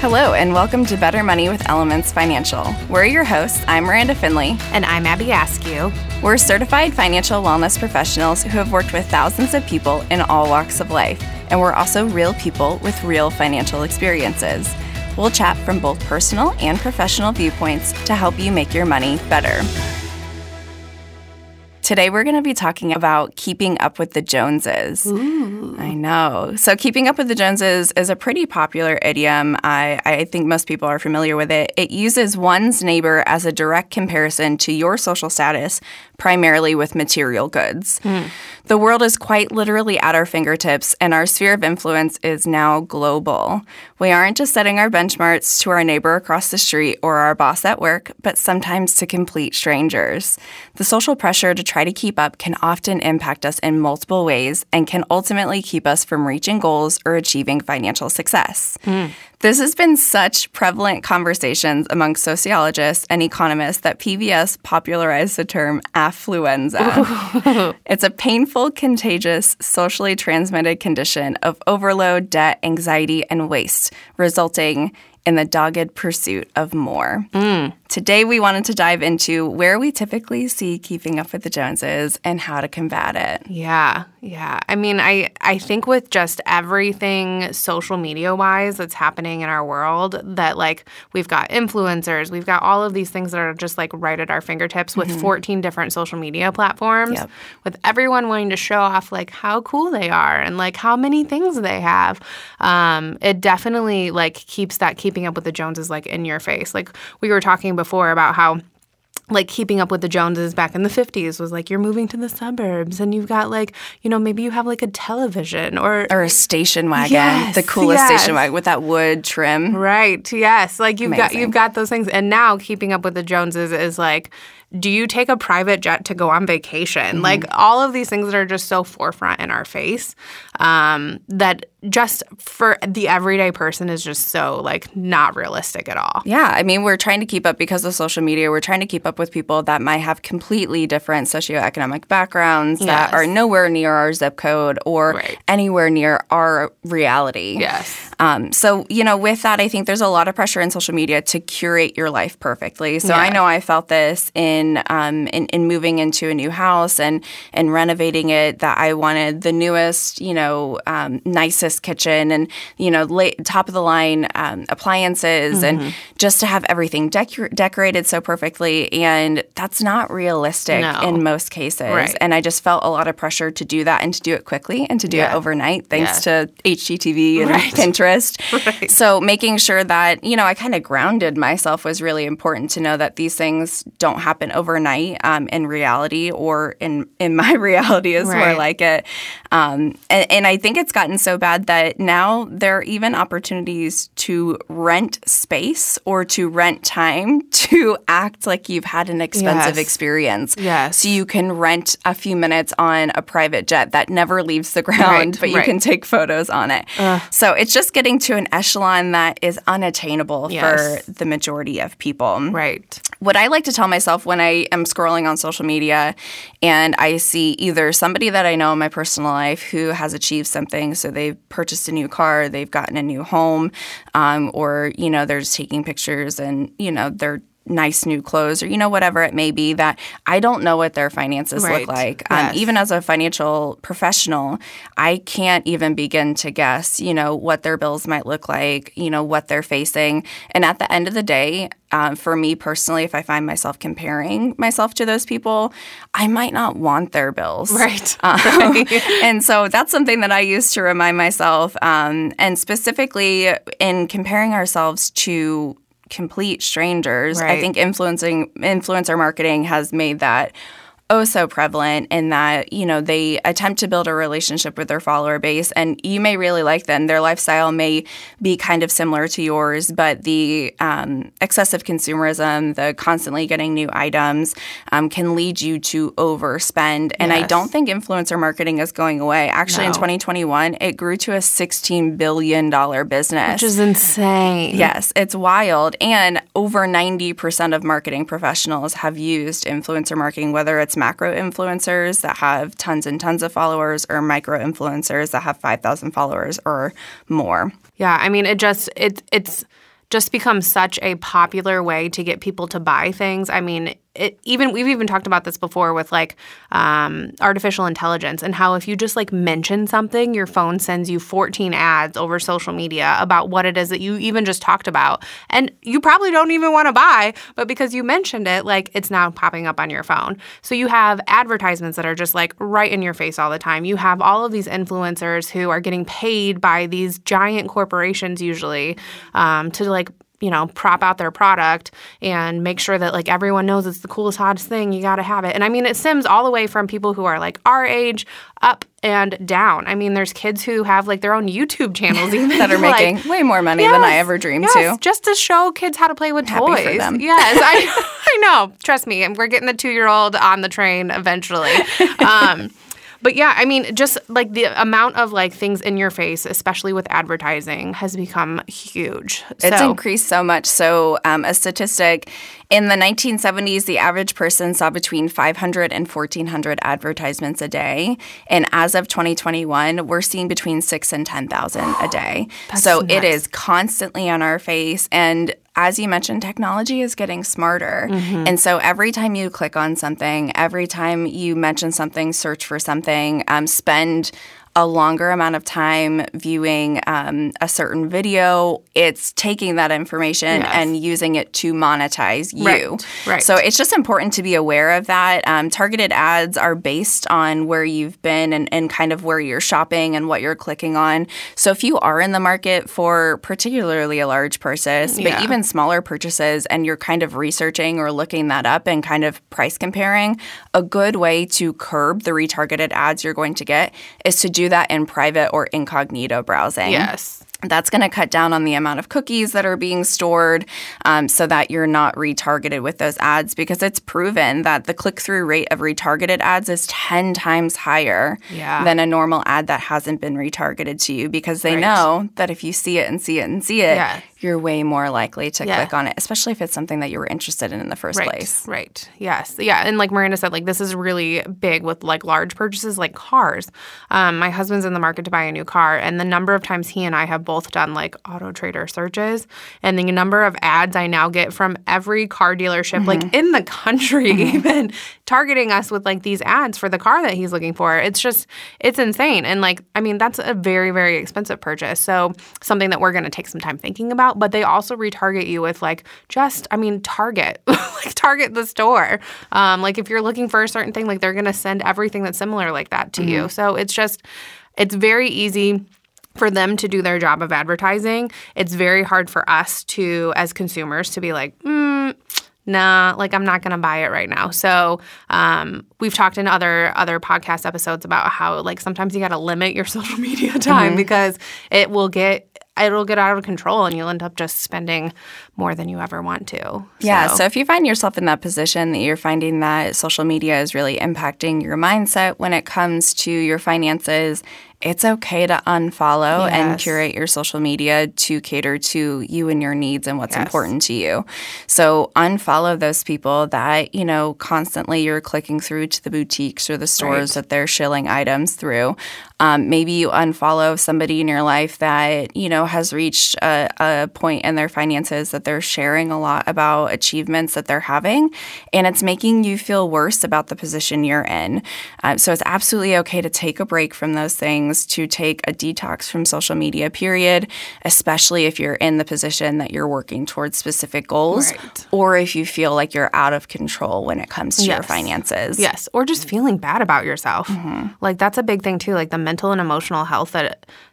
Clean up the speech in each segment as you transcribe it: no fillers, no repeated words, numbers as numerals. Hello, and welcome to Better Money with Elements Financial. We're your hosts. I'm Miranda Finley. And I'm Abby Askew. We're certified financial wellness professionals who have worked with thousands of people in all walks of life. And we're also real people with real financial experiences. We'll chat from both personal and professional viewpoints to help you make your money better. Today, we're going to be talking about keeping up with the Joneses. Ooh. I know. So keeping up with the Joneses is a pretty popular idiom. I think most people are familiar with it. It uses one's neighbor as a direct comparison to your social status, primarily with material goods. Mm. The world is quite literally at our fingertips, and our sphere of influence is now global. We aren't just setting our benchmarks to our neighbor across the street or our boss at work, but sometimes to complete strangers. The social pressure to try to keep up can often impact us in multiple ways and can ultimately keep us from reaching goals or achieving financial success. Mm. This has been such prevalent conversations among sociologists and economists that PBS popularized the term affluenza. Ooh. It's a painful, contagious, socially transmitted condition of overload, debt, anxiety, and waste, resulting in the dogged pursuit of more. Mm. Today, we wanted to dive into where we typically see keeping up with the Joneses and how to combat it. Yeah. I mean, I think with just everything social media-wise that's happening in our world, that, like, we've got influencers, we've got all of these things that are just, like, right at our fingertips with 14 different social media platforms, yep, with everyone wanting to show off, like, how cool they are and, like, how many things they have. It definitely, like, keeps that keeping up with the Joneses, like, in your face. Like, we were talking before about how, like, keeping up with the Joneses back in the 50s was like you're moving to the suburbs and you've got, like, you know, maybe you have, like, a television or a station wagon, the coolest station wagon with that wood trim, right? Yes, like you've got those things, and now keeping up with the Joneses is like, do you take a private jet to go on vacation? Mm-hmm. Like, all of these things that are just so forefront in our face, that just for the everyday person is just so, like, not realistic at all. Yeah. I mean, we're trying to keep up because of social media. We're trying to keep up with people that might have completely different socioeconomic backgrounds, yes, that are nowhere near our zip code or right, anywhere near our reality. Yes. So, you know, with that, I think there's a lot of pressure in social media to curate your life perfectly. So yes, I know I felt this in moving into a new house and renovating it, that I wanted the newest, you know, nicest kitchen and, you know, top of the line appliances, mm-hmm, and just to have everything decorated so perfectly. And that's not realistic in most cases. Right. And I just felt a lot of pressure to do that and to do it quickly and to do it overnight, thanks to HGTV and Pinterest. Right. So making sure that, you know, I kind of grounded myself was really important to know that these things don't happen overnight in reality, or in my reality is more like it. And I think it's gotten so bad that now there are even opportunities to rent space or to rent time to act like you've had an expensive experience. Yes. So you can rent a few minutes on a private jet that never leaves the ground, but you can take photos on it. So it's just getting to an echelon that is unattainable for the majority of people. Right. What I like to tell myself when I am scrolling on social media and I see either somebody that I know in my personal life who has achieved something, so they've purchased a new car, they've gotten a new home, or, you know, they're just taking pictures and, you know, they're nice new clothes, or, you know, whatever it may be, that I don't know what their finances look like. Yes. Even as a financial professional, I can't even begin to guess, you know, what their bills might look like, you know, what they're facing. And at the end of the day, for me personally, if I find myself comparing myself to those people, I might not want their bills. Right. And so that's something that I used to remind myself. And specifically in comparing ourselves to complete strangers. Right. I think influencer marketing has made that so prevalent, in that, you know, they attempt to build a relationship with their follower base, and you may really like them. Their lifestyle may be kind of similar to yours, but the excessive consumerism, the constantly getting new items, can lead you to overspend. And I don't think influencer marketing is going away. Actually, in 2021, it grew to a $16 billion business. Which is insane. Yes, it's wild. And over 90% of marketing professionals have used influencer marketing, whether it's macro influencers that have tons and tons of followers, or micro influencers that have 5,000 followers or more. Yeah, I mean, it's just become such a popular way to get people to buy things. I mean, we've talked about this before with like artificial intelligence and how if you just like mention something, your phone sends you 14 ads over social media about what it is that you even just talked about. And you probably don't even want to buy, but because you mentioned it, like it's now popping up on your phone. So you have advertisements that are just like right in your face all the time. You have all of these influencers who are getting paid by these giant corporations usually to like, you know, prop out their product and make sure that, like, everyone knows it's the coolest, hottest thing. You got to have it. And, I mean, it stems all the way from people who are, like, our age up and down. I mean, there's kids who have, like, their own YouTube channels even. That are making like, way more money than I ever dreamed to. Just to show kids how to play with toys. Happy for them. Yes. I know. Trust me. We're getting the 2-year-old on the train eventually. But, yeah, I mean, just, like, the amount of, like, things in your face, especially with advertising, has become huge. It's increased so much. So a statistic, in the 1970s, the average person saw between 500 and 1,400 advertisements a day. And as of 2021, we're seeing between 6,000 and 10,000 a day. So nuts. It is constantly on our face. And as you mentioned, technology is getting smarter. Mm-hmm. And so every time you click on something, every time you mention something, search for something, spend a longer amount of time viewing a certain video, it's taking that information and using it to monetize you. Right. So it's just important to be aware of that. Targeted ads are based on where you've been and kind of where you're shopping and what you're clicking on. So if you are in the market for particularly a large purchase, but even smaller purchases, and you're kind of researching or looking that up and kind of price comparing, a good way to curb the retargeted ads you're going to get is to do that in private or incognito browsing. Yes. That's going to cut down on the amount of cookies that are being stored so that you're not retargeted with those ads, because it's proven that the click-through rate of retargeted ads is 10 times higher than a normal ad that hasn't been retargeted to you, because they know that if you see it and see it and see it, you're way more likely to click on it, especially if it's something that you were interested in the first place. Right. Yes. Yeah. And like Miranda said, like this is really big with like large purchases like cars. My husband's in the market to buy a new car, and the number of times he and I have both done like Auto Trader searches, and the number of ads I now get from every car dealership like in the country even targeting us with like these ads for the car that he's looking for. It's just, it's insane. And like, I mean, that's a very, very expensive purchase. So something that we're going to take some time thinking about. But they also retarget you with like just, I mean, Target, like Target the store. Like if you're looking for a certain thing, like they're going to send everything that's similar like that to you. So it's just, it's very easy for them to do their job of advertising. It's very hard for us to, as consumers, to be like, nah, like I'm not going to buy it right now. So we've talked in other podcast episodes about how like sometimes you got to limit your social media time because it'll get out of control and you'll end up just spending more than you ever want to. So. Yeah, so if you find yourself in that position that you're finding that social media is really impacting your mindset when it comes to your finances, it's okay to unfollow and curate your social media to cater to you and your needs and what's important to you. So unfollow those people that, you know, constantly you're clicking through to the boutiques or the stores that they're shilling items through. Maybe you unfollow somebody in your life that, you know, has reached a point in their finances that they're sharing a lot about achievements that they're having, and it's making you feel worse about the position you're in. So it's absolutely okay to take a break from those things, to take a detox from social media, period, especially if you're in the position that you're working towards specific goals or if you feel like you're out of control when it comes to your finances. Yes, or just feeling bad about yourself. Like that's a big thing too, like the mental and emotional health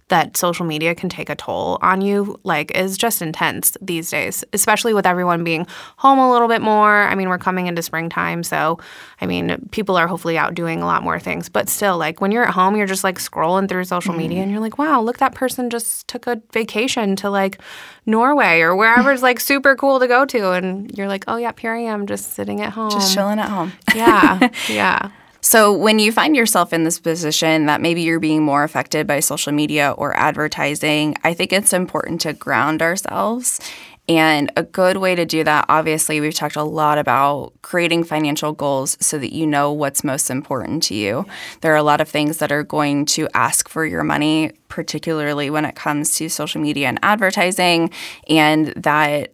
that social media can take a toll on you, like, is just intense these days, especially with everyone being home a little bit more. I mean, we're coming into springtime, so, I mean, people are hopefully out doing a lot more things. But still, like, when you're at home, you're just, like, scrolling through social media, and you're like, wow, look, that person just took a vacation to, like, Norway or wherever's, like, super cool to go to. And you're like, oh, yep, here I am just sitting at home. Just chilling at home. Yeah, yeah. So when you find yourself in this position that maybe you're being more affected by social media or advertising, I think it's important to ground ourselves And a good way to do that, obviously, we've talked a lot about creating financial goals so that you know what's most important to you. There are a lot of things that are going to ask for your money, particularly when it comes to social media and advertising, and that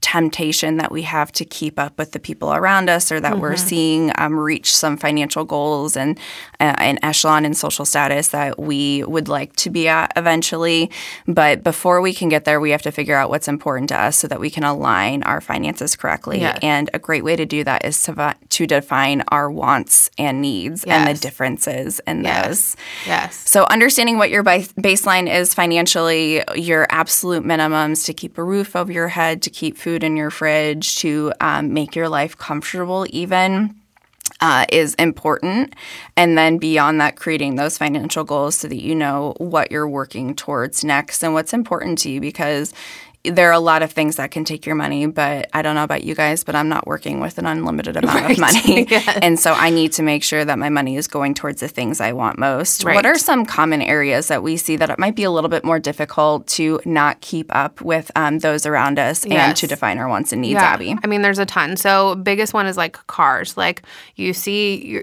temptation that we have to keep up with the people around us, or that we're seeing reach some financial goals and an echelon in social status that we would like to be at eventually. But before we can get there, we have to figure out what's important to us so that we can align our finances correctly. Yes. And a great way to do that is to define our wants and needs and the differences in those. Yes. So understanding what your baseline is financially, your absolute minimums to keep a roof over your head, to keep food in your fridge, to make your life comfortable even is important. And then beyond that, creating those financial goals so that you know what you're working towards next and what's important to you, because there are a lot of things that can take your money, but I don't know about you guys, but I'm not working with an unlimited amount of money. Yes. And so I need to make sure that my money is going towards the things I want most. Right. What are some common areas that we see that it might be a little bit more difficult to not keep up with those around us and to define our wants and needs, Abby? I mean, there's a ton. So biggest one is like cars. Like you see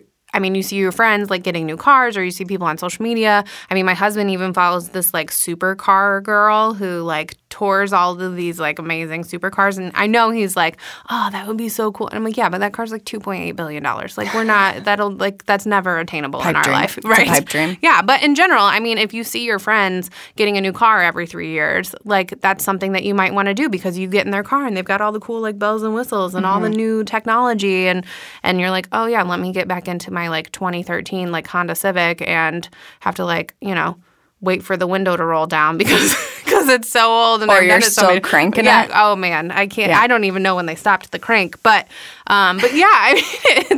you see your friends, like, getting new cars, or you see people on social media. I mean, my husband even follows this, like, supercar girl who, like, tours all of these, like, amazing supercars. And I know he's like, oh, that would be so cool. And I'm like, yeah, but that car's, like, $2.8 billion. Like, we're not – that's never attainable in our life. Right? It's a pipe dream. Yeah. But in general, I mean, if you see your friends getting a new car every 3 years, like, that's something that you might want to do because you get in their car and they've got all the cool, like, bells and whistles and all the new technology. And you're like, oh, yeah, let me get back into my, like, 2013, like, Honda Civic and have to, like, you know, wait for the window to roll down because it's so old. And or you're still cranking it. Oh, man. I can't. Yeah. I don't even know when they stopped the crank. But yeah, I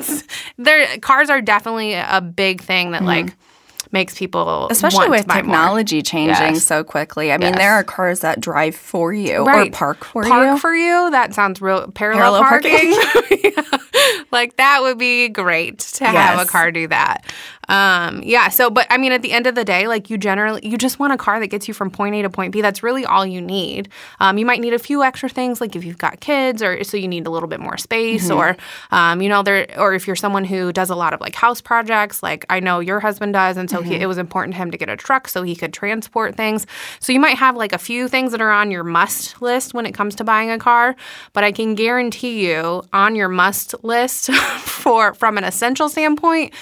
mean, cars are definitely a big thing that, like, makes people especially with technology changing so quickly. I mean, there are cars that drive for you or park for you. Park for you? That sounds real. Parallel parking? Like, that would be great to have a car do that. So, but I mean, at the end of the day, like, you just want a car that gets you from point A to point B. That's really all you need. You might need a few extra things, like if you've got kids, or so you need a little bit more space, or if you're someone who does a lot of, like, house projects, like I know your husband does, and so it was important to him to get a truck so he could transport things. So you might have, like, a few things that are on your must list when it comes to buying a car, but I can guarantee you on your must list from an essential standpoint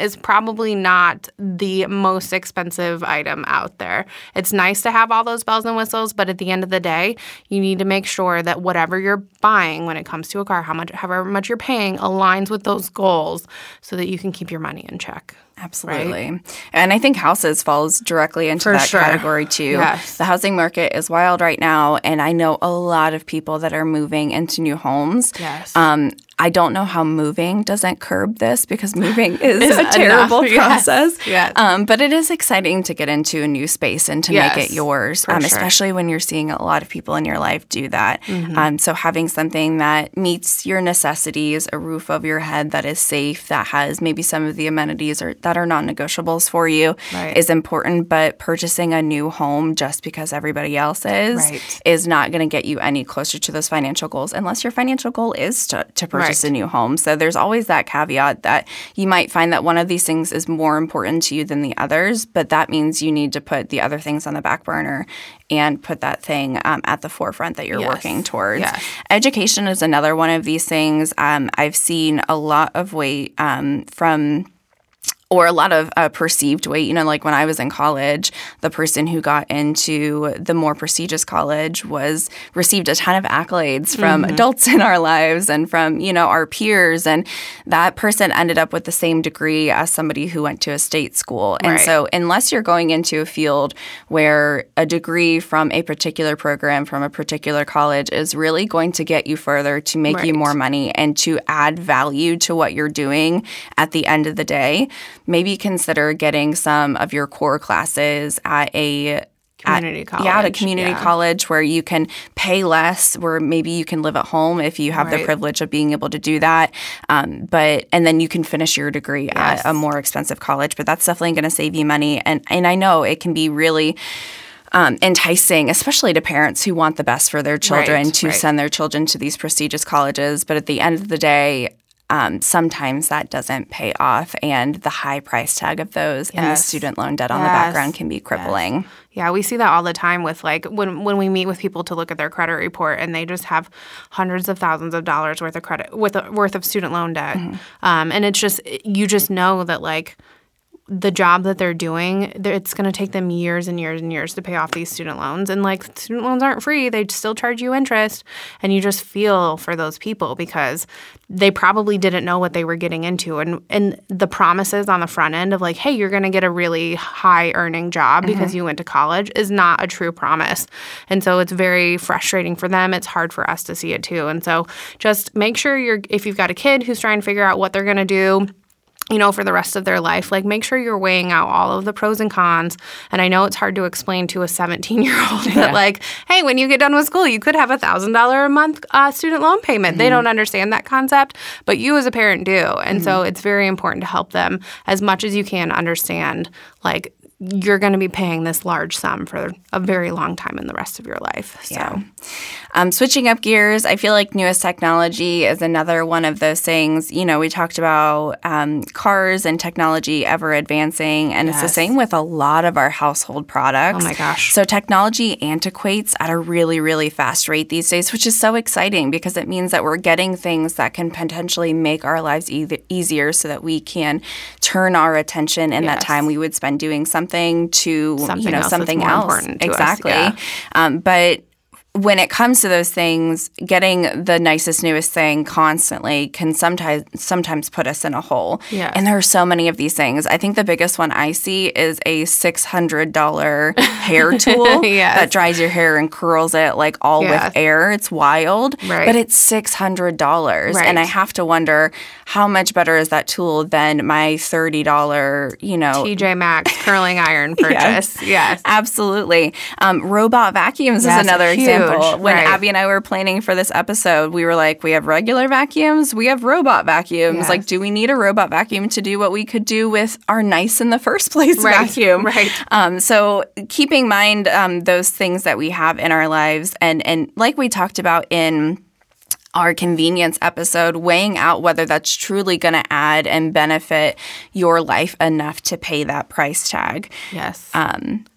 is probably not the most expensive item out there. It's nice to have all those bells and whistles, but at the end of the day, you need to make sure that whatever you're buying when it comes to a car, however much you're paying, aligns with those goals so that you can keep your money in check. Absolutely. Right? And I think houses falls directly into category too. Yes. The housing market is wild right now, and I know a lot of people that are moving into new homes. Yes. I don't know how moving doesn't curb this, because moving is a terrible process. Yes. But it is exciting to get into a new space and to make it yours, especially when you're seeing a lot of people in your life do that. Mm-hmm. So having something that meets your necessities, a roof over your head that is safe, that has maybe some of the amenities that are non-negotiables for you is important. But purchasing a new home just because everybody else is not going to get you any closer to those financial goals, unless your financial goal is to purchase a new home. So there's always that caveat that you might find that one of these things is more important to you than the others, but that means you need to put the other things on the back burner and put that thing at the forefront that you're working towards. Yes. Education is another one of these things. I've seen a lot of weight or a lot of perceived weight. You know, like when I was in college, the person who got into the more prestigious college received a ton of accolades from adults in our lives and from, you know, our peers. And that person ended up with the same degree as somebody who went to a state school. And so unless you're going into a field where a degree from a particular program, from a particular college is really going to get you further to make you more money and to add value to what you're doing at the end of the day, maybe consider getting some of your core classes at a community college. Yeah, at a community college where you can pay less, where maybe you can live at home if you have the privilege of being able to do that. And then you can finish your degree at a more expensive college. But that's definitely going to save you money. And I know it can be really enticing, especially to parents who want the best for their children, to send their children to these prestigious colleges. But at the end of the day, sometimes that doesn't pay off, and the high price tag of those and the student loan debt on the background can be crippling. Yeah, we see that all the time with, like, when we meet with people to look at their credit report, and they just have hundreds of thousands of dollars worth of credit worth of student loan debt, and it's just you just know that, like, the job that they're doing, it's going to take them years and years and years to pay off these student loans. And, like, student loans aren't free. They still charge you interest. And you just feel for those people because they probably didn't know what they were getting into. And the promises on the front end of, like, hey, you're going to get a really high-earning job because you went to college is not a true promise. And so it's very frustrating for them. It's hard for us to see it too. And so just make sure if you've got a kid who's trying to figure out what they're going to do, you know, for the rest of their life, like, make sure you're weighing out all of the pros and cons. And I know it's hard to explain to a 17-year-old that, like, hey, when you get done with school, you could have a $1,000 a month student loan payment. They don't understand that concept, but you as a parent do. And so it's very important to help them as much as you can understand, like, you're going to be paying this large sum for a very long time in the rest of your life. So, switching up gears, I feel like newest technology is another one of those things. You know, we talked about cars and technology ever advancing, and it's the same with a lot of our household products. Oh, my gosh. So technology antiquates at a really, really fast rate these days, which is so exciting because it means that we're getting things that can potentially make our lives easier so that we can turn our attention in that time we would spend doing something else. Exactly. But when it comes to those things, getting the nicest, newest thing constantly can sometimes put us in a hole. Yes. And there are so many of these things. I think the biggest one I see is a $600 hair tool that dries your hair and curls it, like, all with air. It's wild. Right. But it's $600. Right. And I have to wonder, how much better is that tool than my $30, you know, TJ Maxx curling iron purchase? Yes. Absolutely. Robot vacuums is another example. When Abby and I were planning for this episode, we were like, we have regular vacuums, we have robot vacuums. Yes. Like, do we need a robot vacuum to do what we could do with our nice in the first place vacuum? Right. So keeping in mind those things that we have in our lives, and like we talked about in our convenience episode, weighing out whether that's truly going to add and benefit your life enough to pay that price tag. Yes.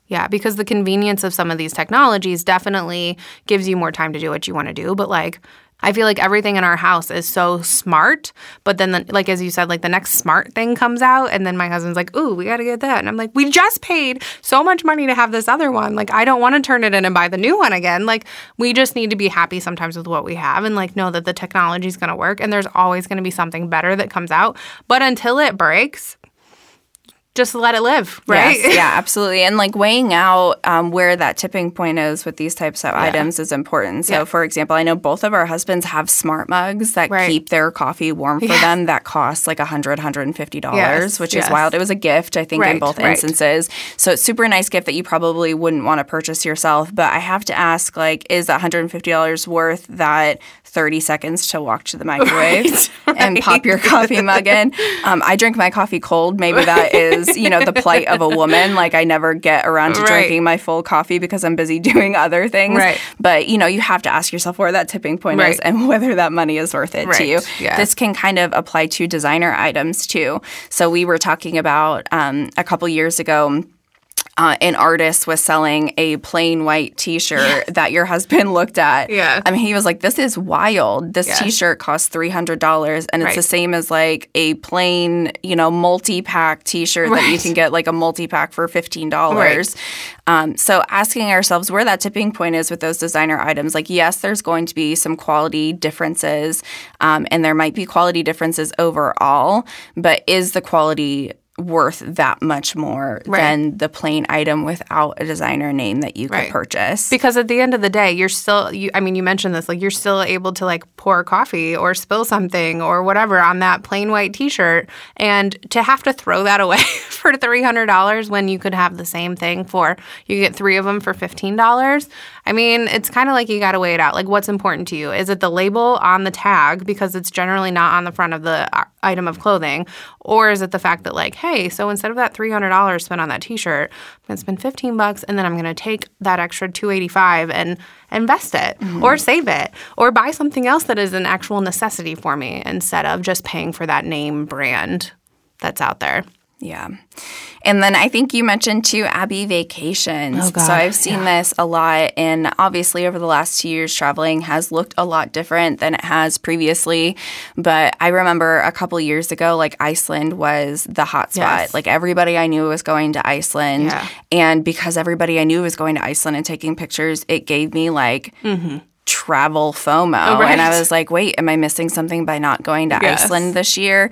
Yeah, because the convenience of some of these technologies definitely gives you more time to do what you want to do. But, like, I feel like everything in our house is so smart, but then, like, as you said, like, the next smart thing comes out, and then my husband's like, ooh, we got to get that. And I'm like, we just paid so much money to have this other one. Like, I don't want to turn it in and buy the new one again. Like, we just need to be happy sometimes with what we have and, like, know that the technology is going to work, and there's always going to be something better that comes out. But until it breaks, just let it live, right? Yes, yeah, absolutely. And, like, weighing out where that tipping point is with these types of items is important. So, for example, I know both of our husbands have smart mugs that keep their coffee warm for them that cost, like, $100, $150, which is wild. It was a gift, I think, in both instances. So it's super nice gift that you probably wouldn't want to purchase yourself. But I have to ask, like, is $150 worth that 30 seconds to walk to the microwave and pop your coffee mug in? I drink my coffee cold. Maybe that is, you know, the plight of a woman. Like, I never get around to drinking my full coffee because I'm busy doing other things. Right. But, you know, you have to ask yourself where that tipping point is and whether that money is worth it to you. Yeah. This can kind of apply to designer items too. So we were talking about a couple years ago, an artist was selling a plain white T-shirt that your husband looked at. Yeah. I mean, he was like, this is wild. This T-shirt costs $300, and it's the same as, like, a plain, you know, multi-pack T-shirt that you can get, like, a multi-pack for $15. Right. So asking ourselves where that tipping point is with those designer items. Like, yes, there's going to be some quality differences, and there might be quality differences overall, but is the quality worth that much more than the plain item without a designer name that you could purchase? Because at the end of the day, you're still, I mean, you mentioned this, like, you're still able to, like, pour coffee or spill something or whatever on that plain white T-shirt, and to have to throw that away for $300 when you could have the same thing for, you get three of them for $15. I mean, it's kind of like you got to weigh it out. Like, what's important to you? Is it the label on the tag, because it's generally not on the front of the item of clothing? Or is it the fact that, like, hey, so instead of that $300 spent on that T-shirt, I'm going to spend $15, and then I'm going to take that extra $285 and invest it, mm-hmm. or save it, or buy something else that is an actual necessity for me instead of just paying for that name brand that's out there. Yeah. And then I think you mentioned, too, Abby, vacations. Oh, God. So I've seen this a lot. And obviously over the last 2 years, traveling has looked a lot different than it has previously. But I remember a couple years ago, like, Iceland was the hotspot. Yes. Like, everybody I knew was going to Iceland. Yeah. And because everybody I knew was going to Iceland and taking pictures, it gave me, like, mm-hmm. travel FOMO. Oh, right. And I was like, wait, am I missing something by not going to yes. Iceland this year?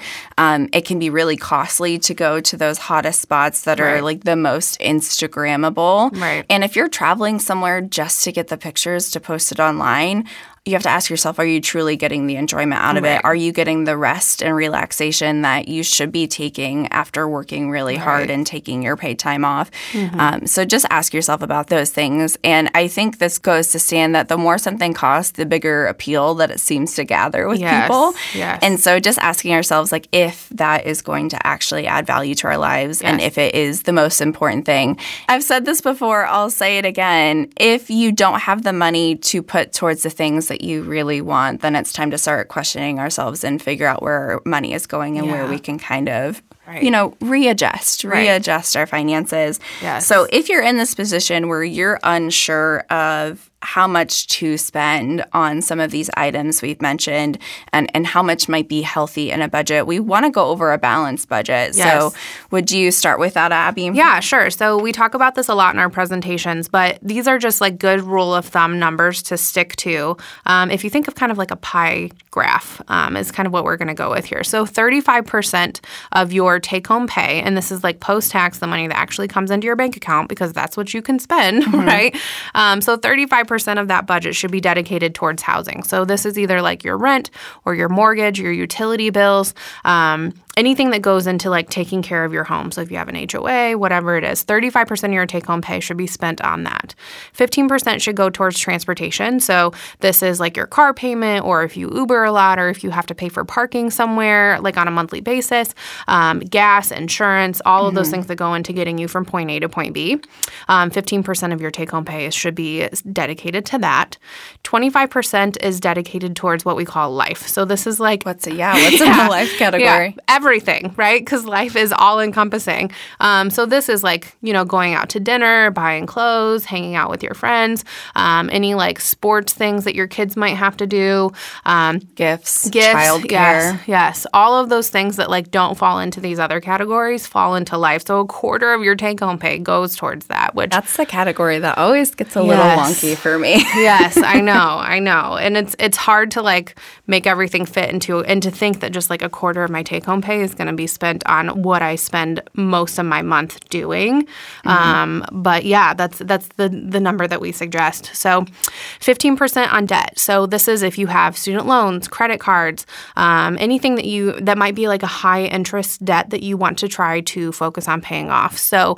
It can be really costly to go to those hottest spots that right. are like the most Instagrammable. Right. And if you're traveling somewhere just to get the pictures to post it online, you have to ask yourself, are you truly getting the enjoyment out of right. it? Are you getting the rest and relaxation that you should be taking after working really right. hard and taking your paid time off? Mm-hmm. So just ask yourself about those things. And I think this goes to stand that the more something costs, the bigger appeal that it seems to gather with yes. people. Yes. And so just asking ourselves, like, if that is going to actually add value to our lives yes. and if it is the most important thing. I've said this before. I'll say it again. If you don't have the money to put towards the things that you really want, then it's time to start questioning ourselves and figure out where our money is going and yeah. where we can kind of, right. you know, readjust our finances. Yes. So if you're in this position where you're unsure of how much to spend on some of these items we've mentioned and how much might be healthy in a budget, we want to go over a balanced budget. Yes. So would you start with that, Abby? Yeah, sure. So we talk about this a lot in our presentations, but these are just like good rule of thumb numbers to stick to. If you think of kind of like a pie graph is kind of what we're going to go with here. So 35% of your take-home pay, and this is like post-tax, the money that actually comes into your bank account because that's what you can spend, mm-hmm. right? So 35% of that budget should be dedicated towards housing. So this is either like your rent or your mortgage, your utility bills, anything that goes into like taking care of your home. So if you have an HOA, whatever it is, 35% of your take-home pay should be spent on that. 15% should go towards transportation. So this is like your car payment, or if you Uber a lot, or if you have to pay for parking somewhere like on a monthly basis, gas, insurance, all mm-hmm. of those things that go into getting you from point A to point B. 15% of your take-home pay should be dedicated to that. 25% is dedicated towards what we call life. So this is like... What's in the life category? Yeah, everything, right? Because life is all-encompassing. So this is like, you know, going out to dinner, buying clothes, hanging out with your friends, any like sports things that your kids might have to do. Gifts, childcare. Yes. All of those things that like don't fall into these other categories fall into life. So a quarter of your take-home pay goes towards that, which... That's the category that always gets a little wonky for me. Yes, I know. And it's hard to like make everything fit into, and to think that just like a quarter of my take-home pay is going to be spent on what I spend most of my month doing. Mm-hmm. But yeah, that's the number that we suggest. So 15% on debt. So this is if you have student loans, credit cards, anything that might be like a high interest debt that you want to try to focus on paying off. So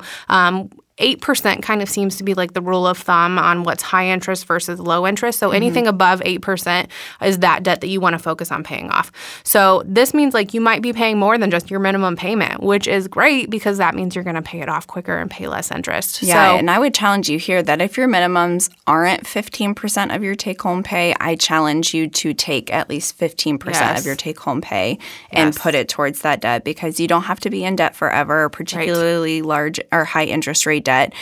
8% kind of seems to be like the rule of thumb on what's high interest versus low interest. So anything mm-hmm. above 8% is that debt that you want to focus on paying off. So this means like you might be paying more than just your minimum payment, which is great because that means you're going to pay it off quicker and pay less interest. Yeah, so, and I would challenge you here that if your minimums aren't 15% of your take-home pay, I challenge you to take at least 15% yes. of your take-home pay and yes. put it towards that debt, because you don't have to be in debt forever, particularly right. large or high interest rate debt.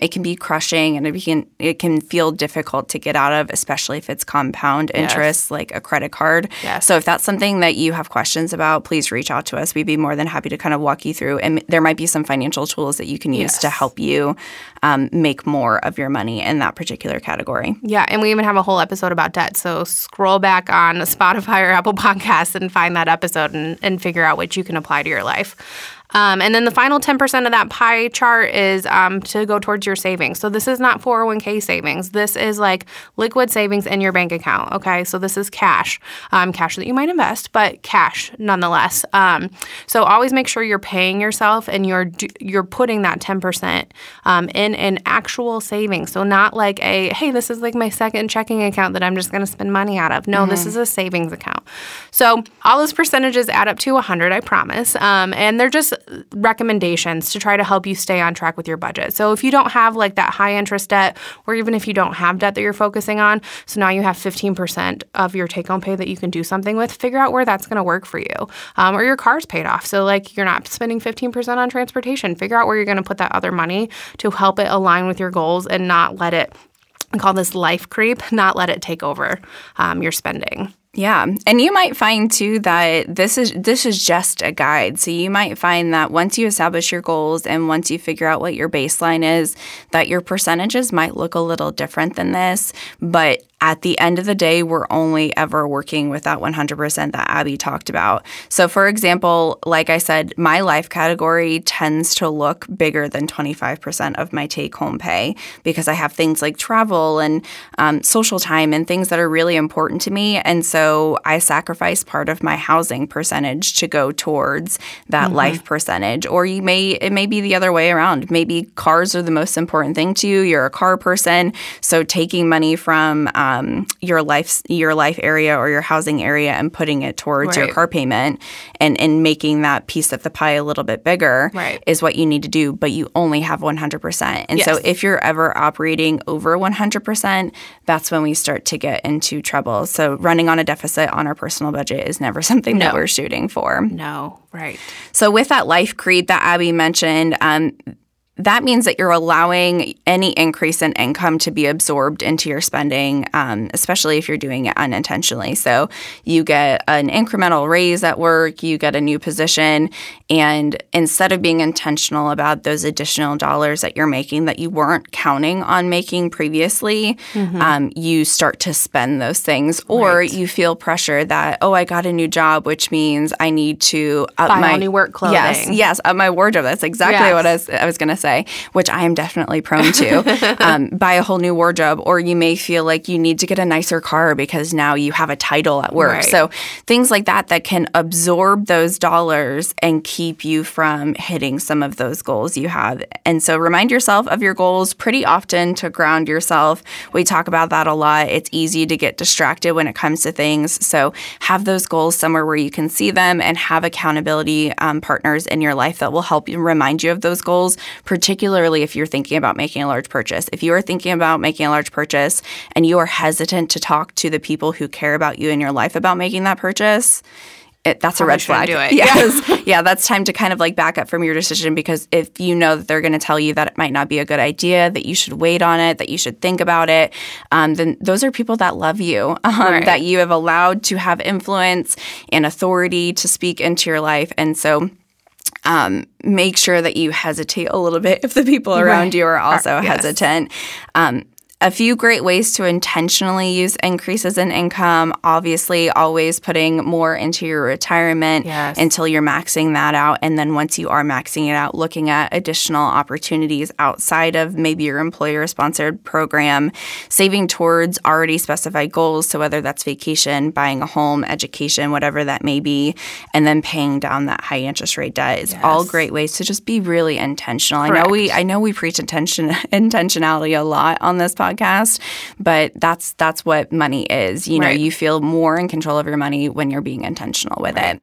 It can be crushing, and it can feel difficult to get out of, especially if it's compound interest yes. like a credit card. Yes. So if that's something that you have questions about, please reach out to us. We'd be more than happy to kind of walk you through, and there might be some financial tools that you can use yes. to help you make more of your money in that particular category. Yeah, and we even have a whole episode about debt. So scroll back on Spotify or Apple Podcasts and find that episode and figure out what you can apply to your life. And then the final 10% of that pie chart is to go towards your savings. So this is not 401k savings. This is like liquid savings in your bank account, okay? So this is cash, cash that you might invest, but cash nonetheless. So always make sure you're paying yourself and you're putting that 10% in an actual savings. So not like a, hey, this is like my second checking account that I'm just going to spend money out of. No, this is a savings account. So all those percentages add up to 100, I promise. And they're just recommendations to try to help you stay on track with your budget. So if you don't have like that high interest debt, or even if you don't have debt that you're focusing on, so now you have 15% of your take-home pay that you can do something with, figure out where that's going to work for you. Or your car's paid off. So like you're not spending 15% on transportation. Figure out where you're going to put that other money to help it align with your goals and not let it, I call this life creep, not let it take over your spending. Yeah. And you might find, too, that this is just a guide. So you might find that once you establish your goals and once you figure out what your baseline is, that your percentages might look a little different than this. But at the end of the day, we're only ever working with that 100% that Abby talked about. So, for example, like I said, my life category tends to look bigger than 25% of my take-home pay because I have things like travel and social time and things that are really important to me. And so I sacrifice part of my housing percentage to go towards that life percentage. Or it may be the other way around. Maybe cars are the most important thing to you. You're a car person. So taking money from your life area or your housing area and putting it towards your car payment and making that piece of the pie a little bit bigger is what you need to do, but you only have 100%. And so if you're ever operating over 100%, that's when we start to get into trouble. So running on a deficit on our personal budget is never something that we're shooting for. No, right. So with that life creed that Abby mentioned, that means that you're allowing any increase in income to be absorbed into your spending, especially if you're doing it unintentionally. So you get an incremental raise at work, you get a new position, and instead of being intentional about those additional dollars that you're making that you weren't counting on making previously, you start to spend those things. Or you feel pressure that, oh, I got a new job, which means I need to buy all new work clothing. Yes, up my wardrobe. That's exactly what I was going to say. Which I am definitely prone to, buy a whole new wardrobe, or you may feel like you need to get a nicer car because now you have a title at work. Right. So things like that can absorb those dollars and keep you from hitting some of those goals you have. And so remind yourself of your goals pretty often to ground yourself. We talk about that a lot. It's easy to get distracted when it comes to things. So have those goals somewhere where you can see them and have accountability partners in your life that will help you remind you of those goals, particularly if you're thinking about making a large purchase. If you are thinking about making a large purchase and you are hesitant to talk to the people who care about you in your life about making that purchase, that's a red flag. Do it. Yes. That's time to kind of like back up from your decision, because if you know that they're going to tell you that it might not be a good idea, that you should wait on it, that you should think about it, then those are people that love you, that you have allowed to have influence and authority to speak into your life. And so make sure that you hesitate a little bit if the people around you are also hesitant. A few great ways to intentionally use increases in income. Obviously, always putting more into your retirement until you're maxing that out. And then once you are maxing it out, looking at additional opportunities outside of maybe your employer-sponsored program, saving towards already specified goals. So whether that's vacation, buying a home, education, whatever that may be, and then paying down that high interest rate debt is all great ways to just be really intentional. Correct. I know we preach intentionality a lot on this podcast, but that's what money is. You know, you feel more in control of your money when you're being intentional with it.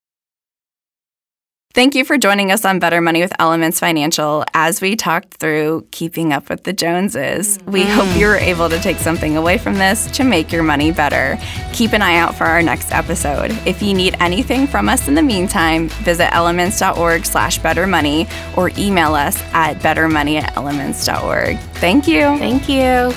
Thank you for joining us on Better Money with Elements Financial as we talked through keeping up with the Joneses. We hope you were able to take something away from this to make your money better. Keep an eye out for our next episode. If you need anything from us in the meantime, visit elements.org/bettermoney or email us at bettermoney@elements.org. Thank you. Thank you.